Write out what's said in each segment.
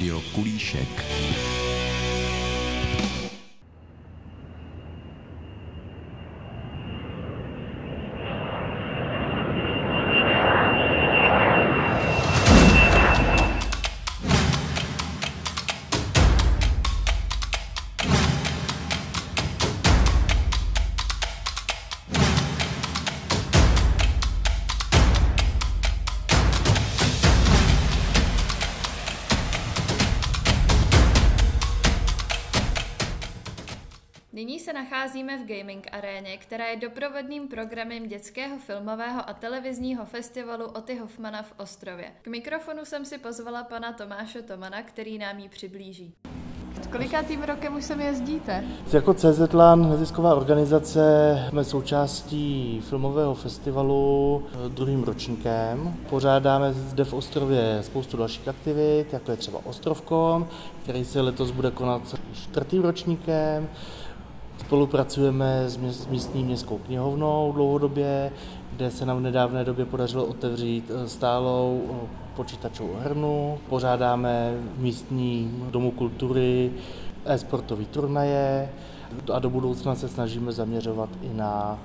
Rádio Kulíšek. Nyní se nacházíme v gaming aréně, která je doprovodným programem dětského filmového a televizního festivalu Oty Hoffmana v Ostrově. K mikrofonu jsem si pozvala pana Tomáše Tomana, který nám ji přiblíží. Kolikátým rokem už sem jezdíte? Jako CZ LAN, nezisková organizace, jsme součástí filmového festivalu druhým ročníkem. Pořádáme zde v Ostrově spoustu dalších aktivit, jako je třeba Ostrovkom, který se letos bude konat čtvrtým ročníkem. Spolupracujeme s místní městskou knihovnou dlouhodobě, kde se nám v nedávné době podařilo otevřít stálou počítačovou hernu. Pořádáme v místním domu kultury e-sportové turnaje a do budoucna se snažíme zaměřovat i na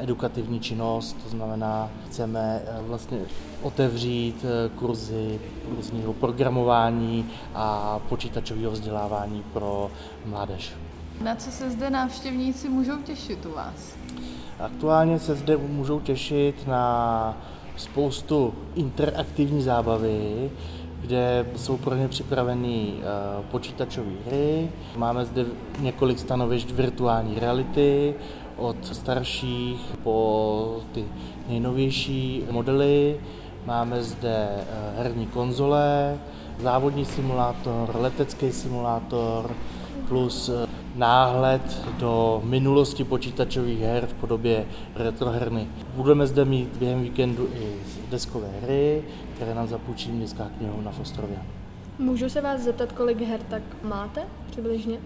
edukativní činnost, to znamená, chceme vlastně otevřít kurzy různého programování a počítačového vzdělávání pro mládež. Na co se zde návštěvníci můžou těšit u vás? Aktuálně se zde můžou těšit na spoustu interaktivní zábavy, kde jsou pro ně připraveny počítačové hry. Máme zde několik stanovišť virtuální reality, od starších po ty nejnovější modely. Máme zde herní konzole, závodní simulátor, letecký simulátor, plus náhled do minulosti počítačových her v podobě retroherny. Budeme zde mít během víkendu i deskové hry, které nám zapůjčí Městská knihovna v Ostrově. Můžu se vás zeptat, kolik her tak máte přibližně?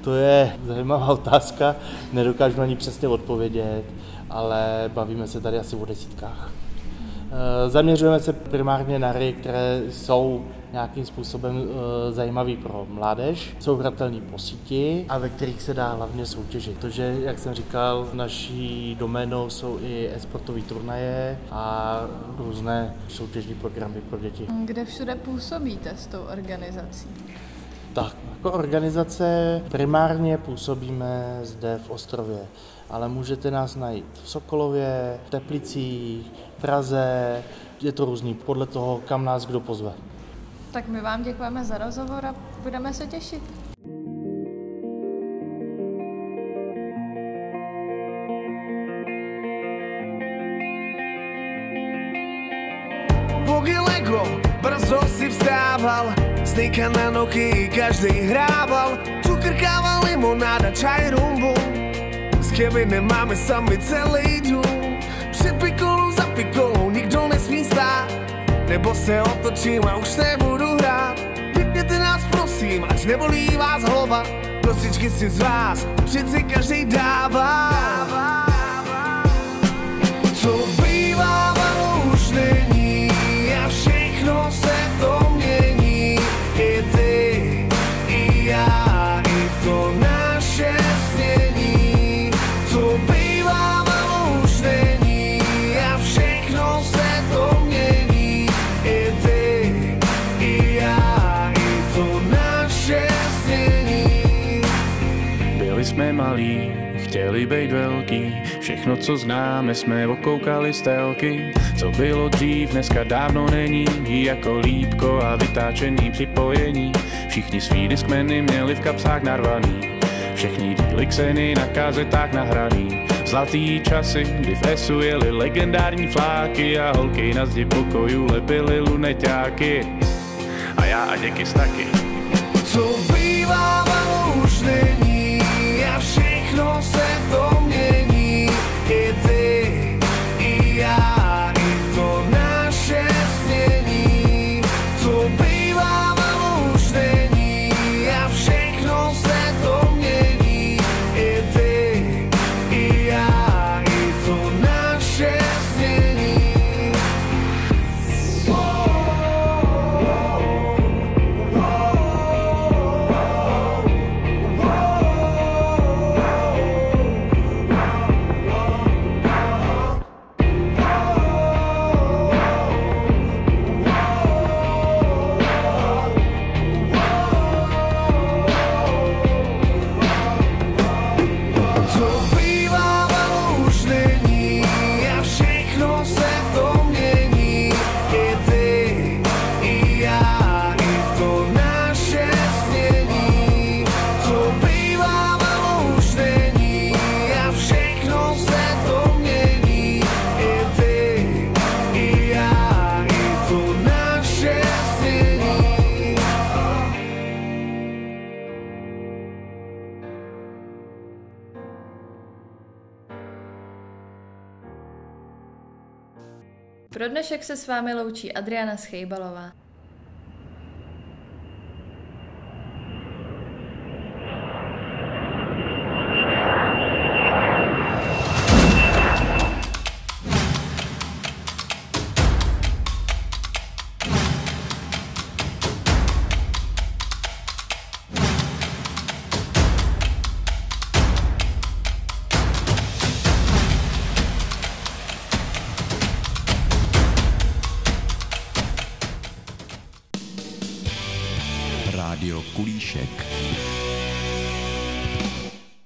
To je zajímavá otázka, nedokážu na ní přesně odpovědět, ale bavíme se tady asi o desítkách. Zaměřujeme se primárně na hry, které jsou nějakým způsobem zajímavý pro mládež, jsou hratelné po síti a ve kterých se dá hlavně soutěžit. Protože, jak jsem říkal, naší doménou jsou i e-sportové turnaje a různé soutěžní programy pro děti. Kde všude působíte s tou organizací? Tak, jako organizace primárně působíme zde v Ostrově, ale můžete nás najít v Sokolově, v Teplicích, v Praze, je to různý podle toho, kam nás kdo pozve. Tak my vám děkujeme za rozhovor a budeme se těšit. Bogi Lego, brzo si vstával, s nika na nohy každý hrával, cukr, káva, limonáda, čaj, rumbu. S Kevinem máme sami celý dům, před pikolou, za pikolou, nikdo nesmí stát. Nebo se otočím a už nebudu hrát. Vypněte nás prosím, ať nebolí vás hlava. Prosičky si z vás přeci každej dává. Co bývávalo už není a všechno se to mění. I ty, i já, i to naše snění. Co bývávalo už není a všechno se to mění. Jsme malí, chtěli být velký, všechno, co známe, jsme okoukali z telky. Co bylo dřív, dneska dávno není, jako lípko a vytáčený připojení. Všichni svý diskmeny měli v kapsách narvaný, všechny díly Xeny na kazetách nahraný. Zlatý časy, kdy v ESU jeli legendární fláky a holky na zdi pokojů lepily luneťáky. A já a děky staky. Co bývávalo už není, všechno se to mění, i ty, i já, i to naše snění. Co bývávalo už není a všechno se to mění, i ty, i já, i to naše snění. Pro dnešek se s vámi loučí Adriana Schejbalová. Kulíšek.